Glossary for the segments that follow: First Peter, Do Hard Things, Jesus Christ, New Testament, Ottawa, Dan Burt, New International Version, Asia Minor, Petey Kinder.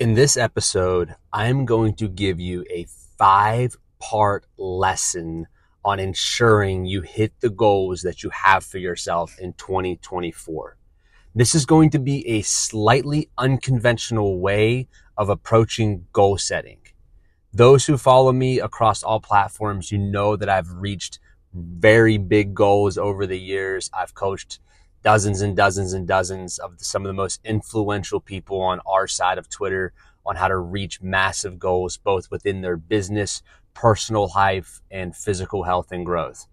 In this episode, I'm going to give you a 5-part lesson on ensuring you hit the goals that you have for yourself in 2024. This is going to be a slightly unconventional way of approaching goal setting. Those who follow me across all platforms, you know that I've reached very big goals over the years. I've coached dozens and dozens and dozens of some of the most influential people on our side of Twitter on how to reach massive goals, both within their business, personal life, and physical health and growth.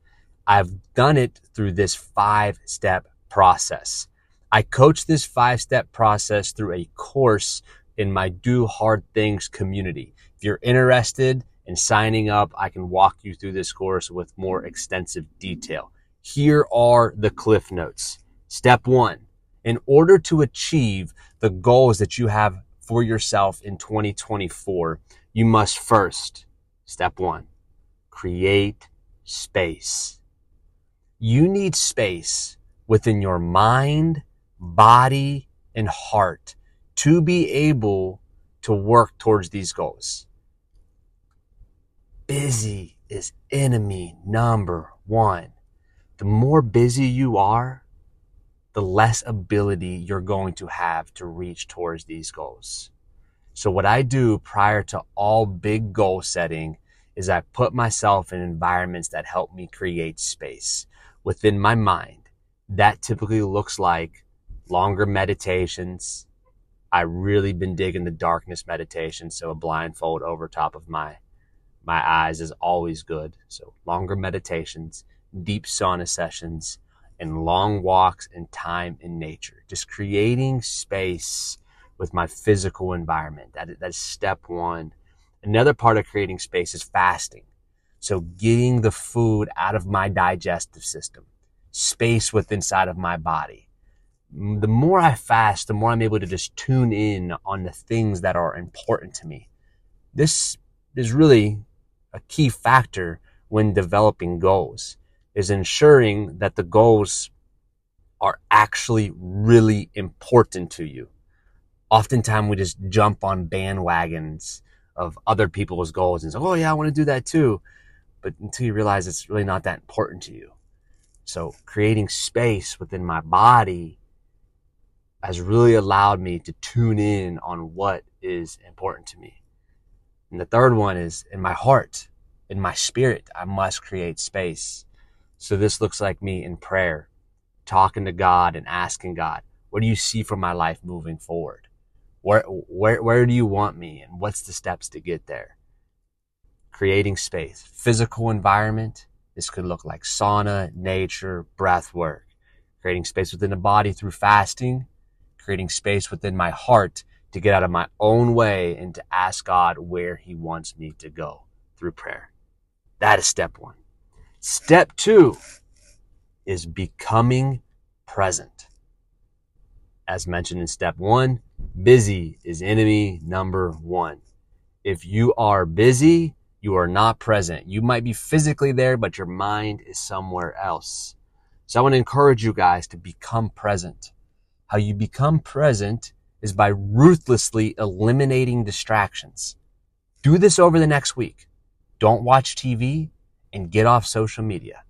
I've done it through this 5-step process. I coach this 5-step process through a course in my Do Hard Things community. If you're interested in signing up, I can walk you through this course with more extensive detail. Here are the cliff notes. Step 1, in order to achieve the goals that you have for yourself in 2024, you must first, step 1, create space. You need space within your mind, body, and heart to be able to work towards these goals. Busy is enemy number 1. The more busy you are, the less ability you're going to have to reach towards these goals. So what I do prior to all big goal setting is I put myself in environments that help me create space within my mind. That typically looks like longer meditations. I've really been digging the darkness meditation, so a blindfold over top of my eyes is always good. So longer meditations, deep sauna sessions, and long walks and time in nature. Just creating space with my physical environment. That's step 1. Another part of creating space is fasting. So getting the food out of my digestive system, space within inside of my body. The more I fast, the more I'm able to just tune in on the things that are important to me. This is really a key factor when developing goals, is ensuring that the goals are actually really important to you. Oftentimes we just jump on bandwagons of other people's goals and say, oh yeah, I want to do that too. But until you realize it's really not that important to you. So creating space within my body has really allowed me to tune in on what is important to me. And the third one is in my heart, in my spirit, I must create space. So this looks like me in prayer, talking to God and asking God, what do you see for my life moving forward? Where do you want me, and what's the steps to get there? Creating space. Physical environment. This could look like sauna, nature, breath work. Creating space within the body through fasting. Creating space within my heart to get out of my own way and to ask God where he wants me to go through prayer. That is step 1. Step 2 is becoming present. As mentioned in step 1, busy is enemy number 1. If you are busy, you are not present. You might be physically there, but your mind is somewhere else. So I want to encourage you guys to become present. How you become present is by ruthlessly eliminating distractions. Do this over the next week. Don't watch TV and get off social media.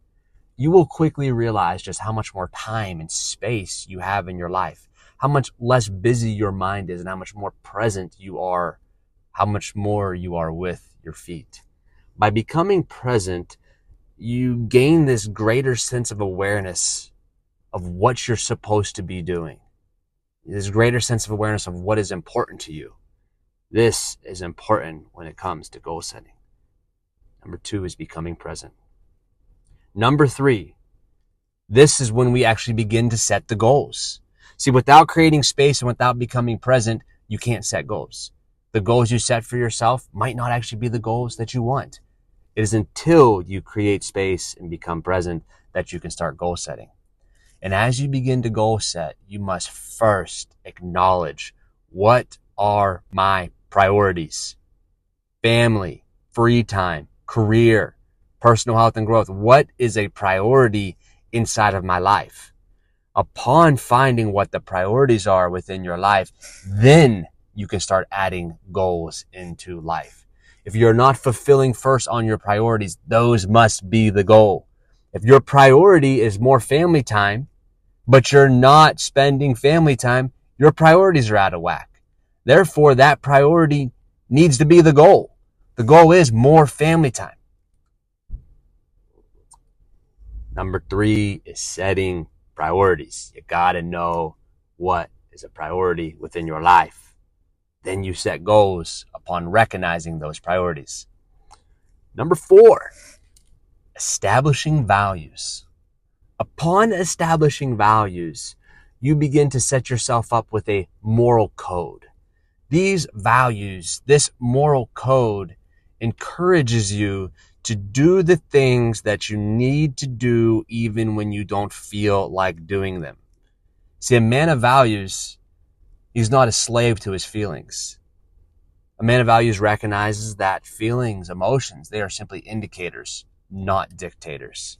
You will quickly realize just how much more time and space you have in your life, how much less busy your mind is, and how much more present you are, how much more you are with your feet. By becoming present, you gain this greater sense of awareness of what you're supposed to be doing, this greater sense of awareness of what is important to you. This is important when it comes to goal setting. Number 2 is becoming present. Number 3, this is when we actually begin to set the goals. See, without creating space and without becoming present, you can't set goals. The goals you set for yourself might not actually be the goals that you want. It is until you create space and become present that you can start goal setting. And as you begin to goal set, you must first acknowledge, what are my priorities? Family, free time, career, personal health and growth. What is a priority inside of my life? Upon finding what the priorities are within your life, then you can start adding goals into life. If you're not fulfilling first on your priorities, those must be the goal. If your priority is more family time, but you're not spending family time, your priorities are out of whack. Therefore, that priority needs to be the goal. The goal is more family time. Number 3 is setting priorities. You gotta know what is a priority within your life. Then you set goals upon recognizing those priorities. Number 4, establishing values. Upon establishing values, you begin to set yourself up with a moral code. These values, this moral code, encourages you to do the things that you need to do even when you don't feel like doing them. See, a man of values, he's not a slave to his feelings. A man of values recognizes that feelings, emotions, they are simply indicators, not dictators.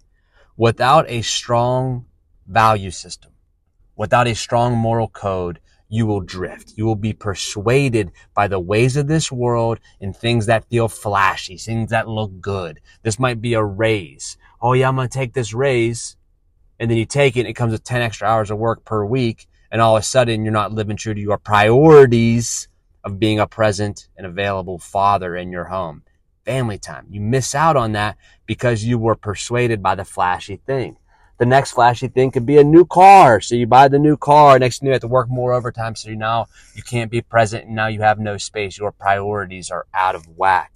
Without a strong value system, without a strong moral code, you will drift. You will be persuaded by the ways of this world and things that feel flashy, things that look good. This might be a raise. Oh yeah, I'm going to take this raise. And then you take it, and it comes with 10 extra hours of work per week. And all of a sudden, you're not living true to your priorities of being a present and available father in your home. Family time. You miss out on that because you were persuaded by the flashy thing. The next flashy thing could be a new car. So you buy the new car. Next thing you have to work more overtime. So now you can't be present. And now you have no space. Your priorities are out of whack.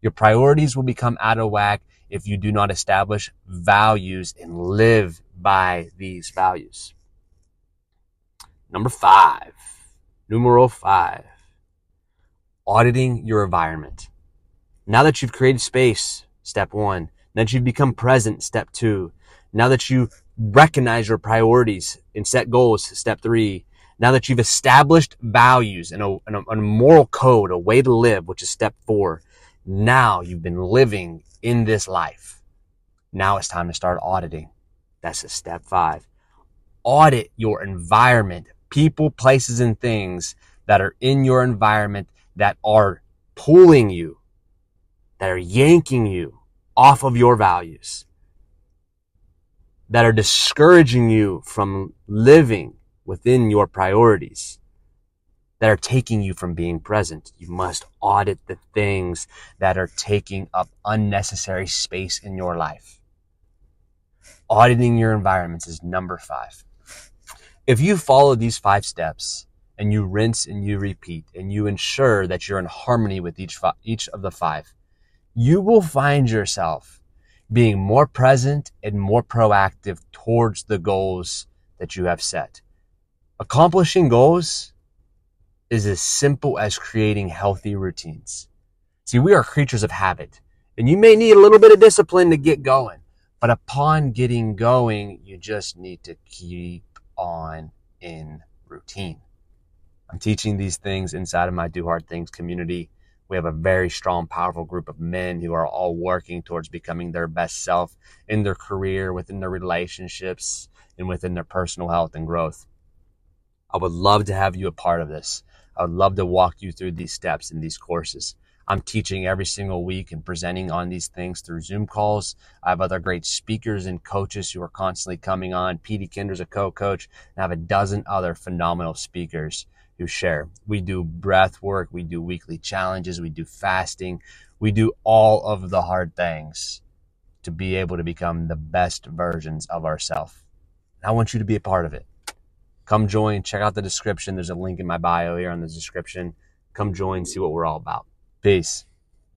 Your priorities will become out of whack if you do not establish values and live by these values. Number 5, auditing your environment. Now that you've created space, step 1. Now that you've become present, step 2. Now that you recognize your priorities and set goals, step 3. Now that you've established values and a moral code, a way to live, which is step 4. Now you've been living in this life. Now it's time to start auditing. That's step 5. Audit your environment, people, places, and things that are in your environment that are pulling you, that are yanking you off of your values, that are discouraging you from living within your priorities, that are taking you from being present. You must audit the things that are taking up unnecessary space in your life. Auditing your environments is number 5. If you follow these 5 steps and you rinse and you repeat and you ensure that you're in harmony with each of the 5, you will find yourself being more present and more proactive towards the goals that you have set. Accomplishing goals is as simple as creating healthy routines. See, we are creatures of habit, and you may need a little bit of discipline to get going, but upon getting going, you just need to keep on in routine. I'm teaching these things inside of my Do Hard Things community. We have a very strong, powerful group of men who are all working towards becoming their best self in their career, within their relationships, and within their personal health and growth. I would love to have you a part of this. I would love to walk you through these steps in these courses. I'm teaching every single week and presenting on these things through Zoom calls. I have other great speakers and coaches who are constantly coming on. Petey Kinder's a co-coach, and I have a dozen other phenomenal speakers who share. We do breath work. We do weekly challenges. We do fasting. We do all of the hard things to be able to become the best versions of ourselves. I want you to be a part of it. Come join. Check out the description. There's a link in my bio here on the description. Come join. See what we're all about. Peace.